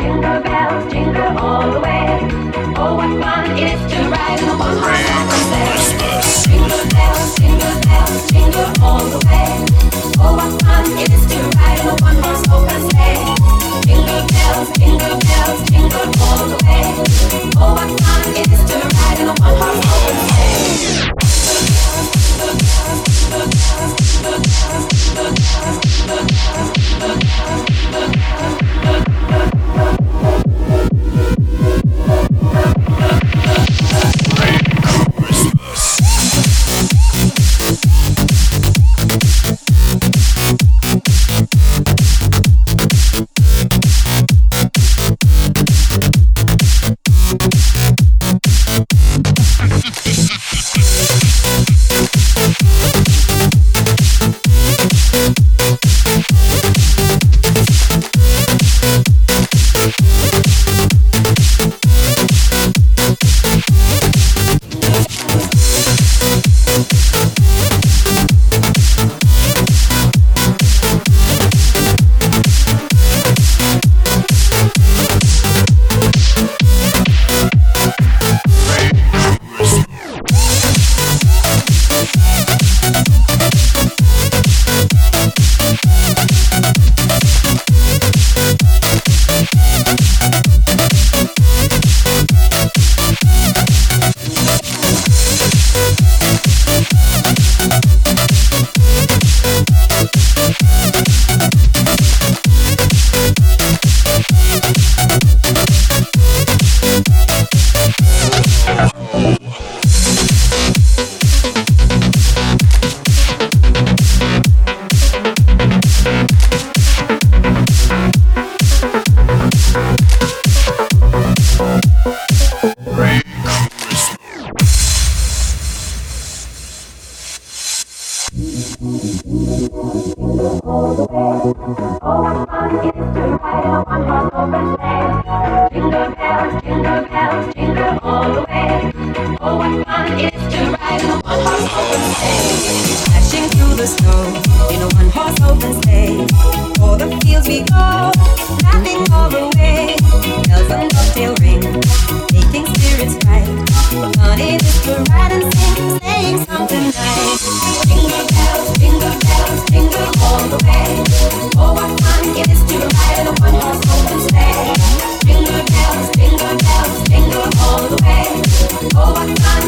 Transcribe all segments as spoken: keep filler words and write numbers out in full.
Jingle bells jingle all the way. Oh, what fun it is to ride in a one-horse open sleigh. Jingle bells, jingle bells, jingle all the way. Oh, what fun it is to ride in a one-horse open sleigh. Jingle bells, jingle bells, jingle all the way. Oh, what fun it is to ride in a one-horse open sleigh. Jingle bells, jingle bells, jingle bells, jingle bells, jingle bells, jingle bells, jingle bells. Jingle bells, jingle all the way. Oh, what fun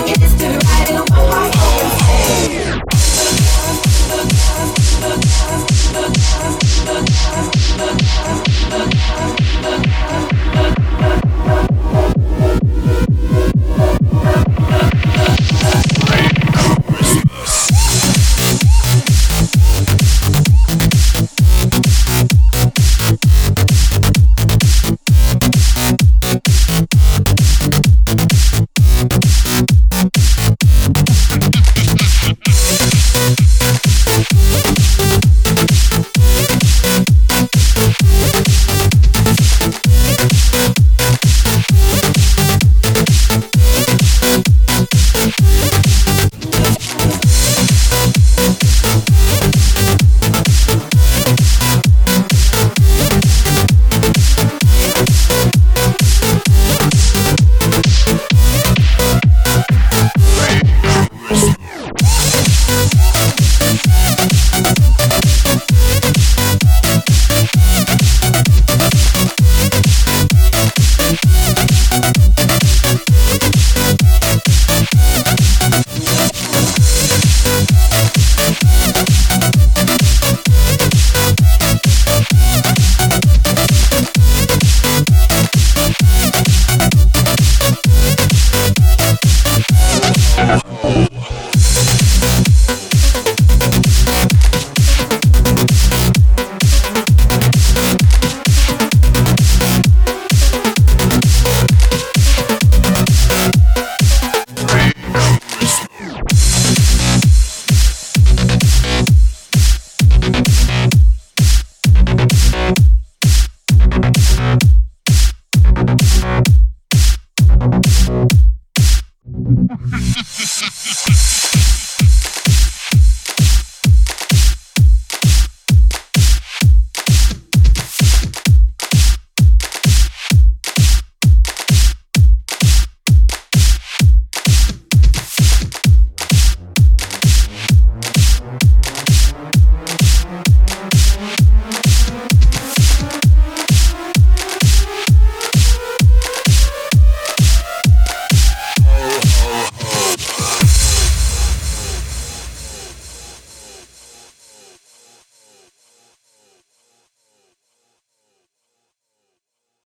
it is to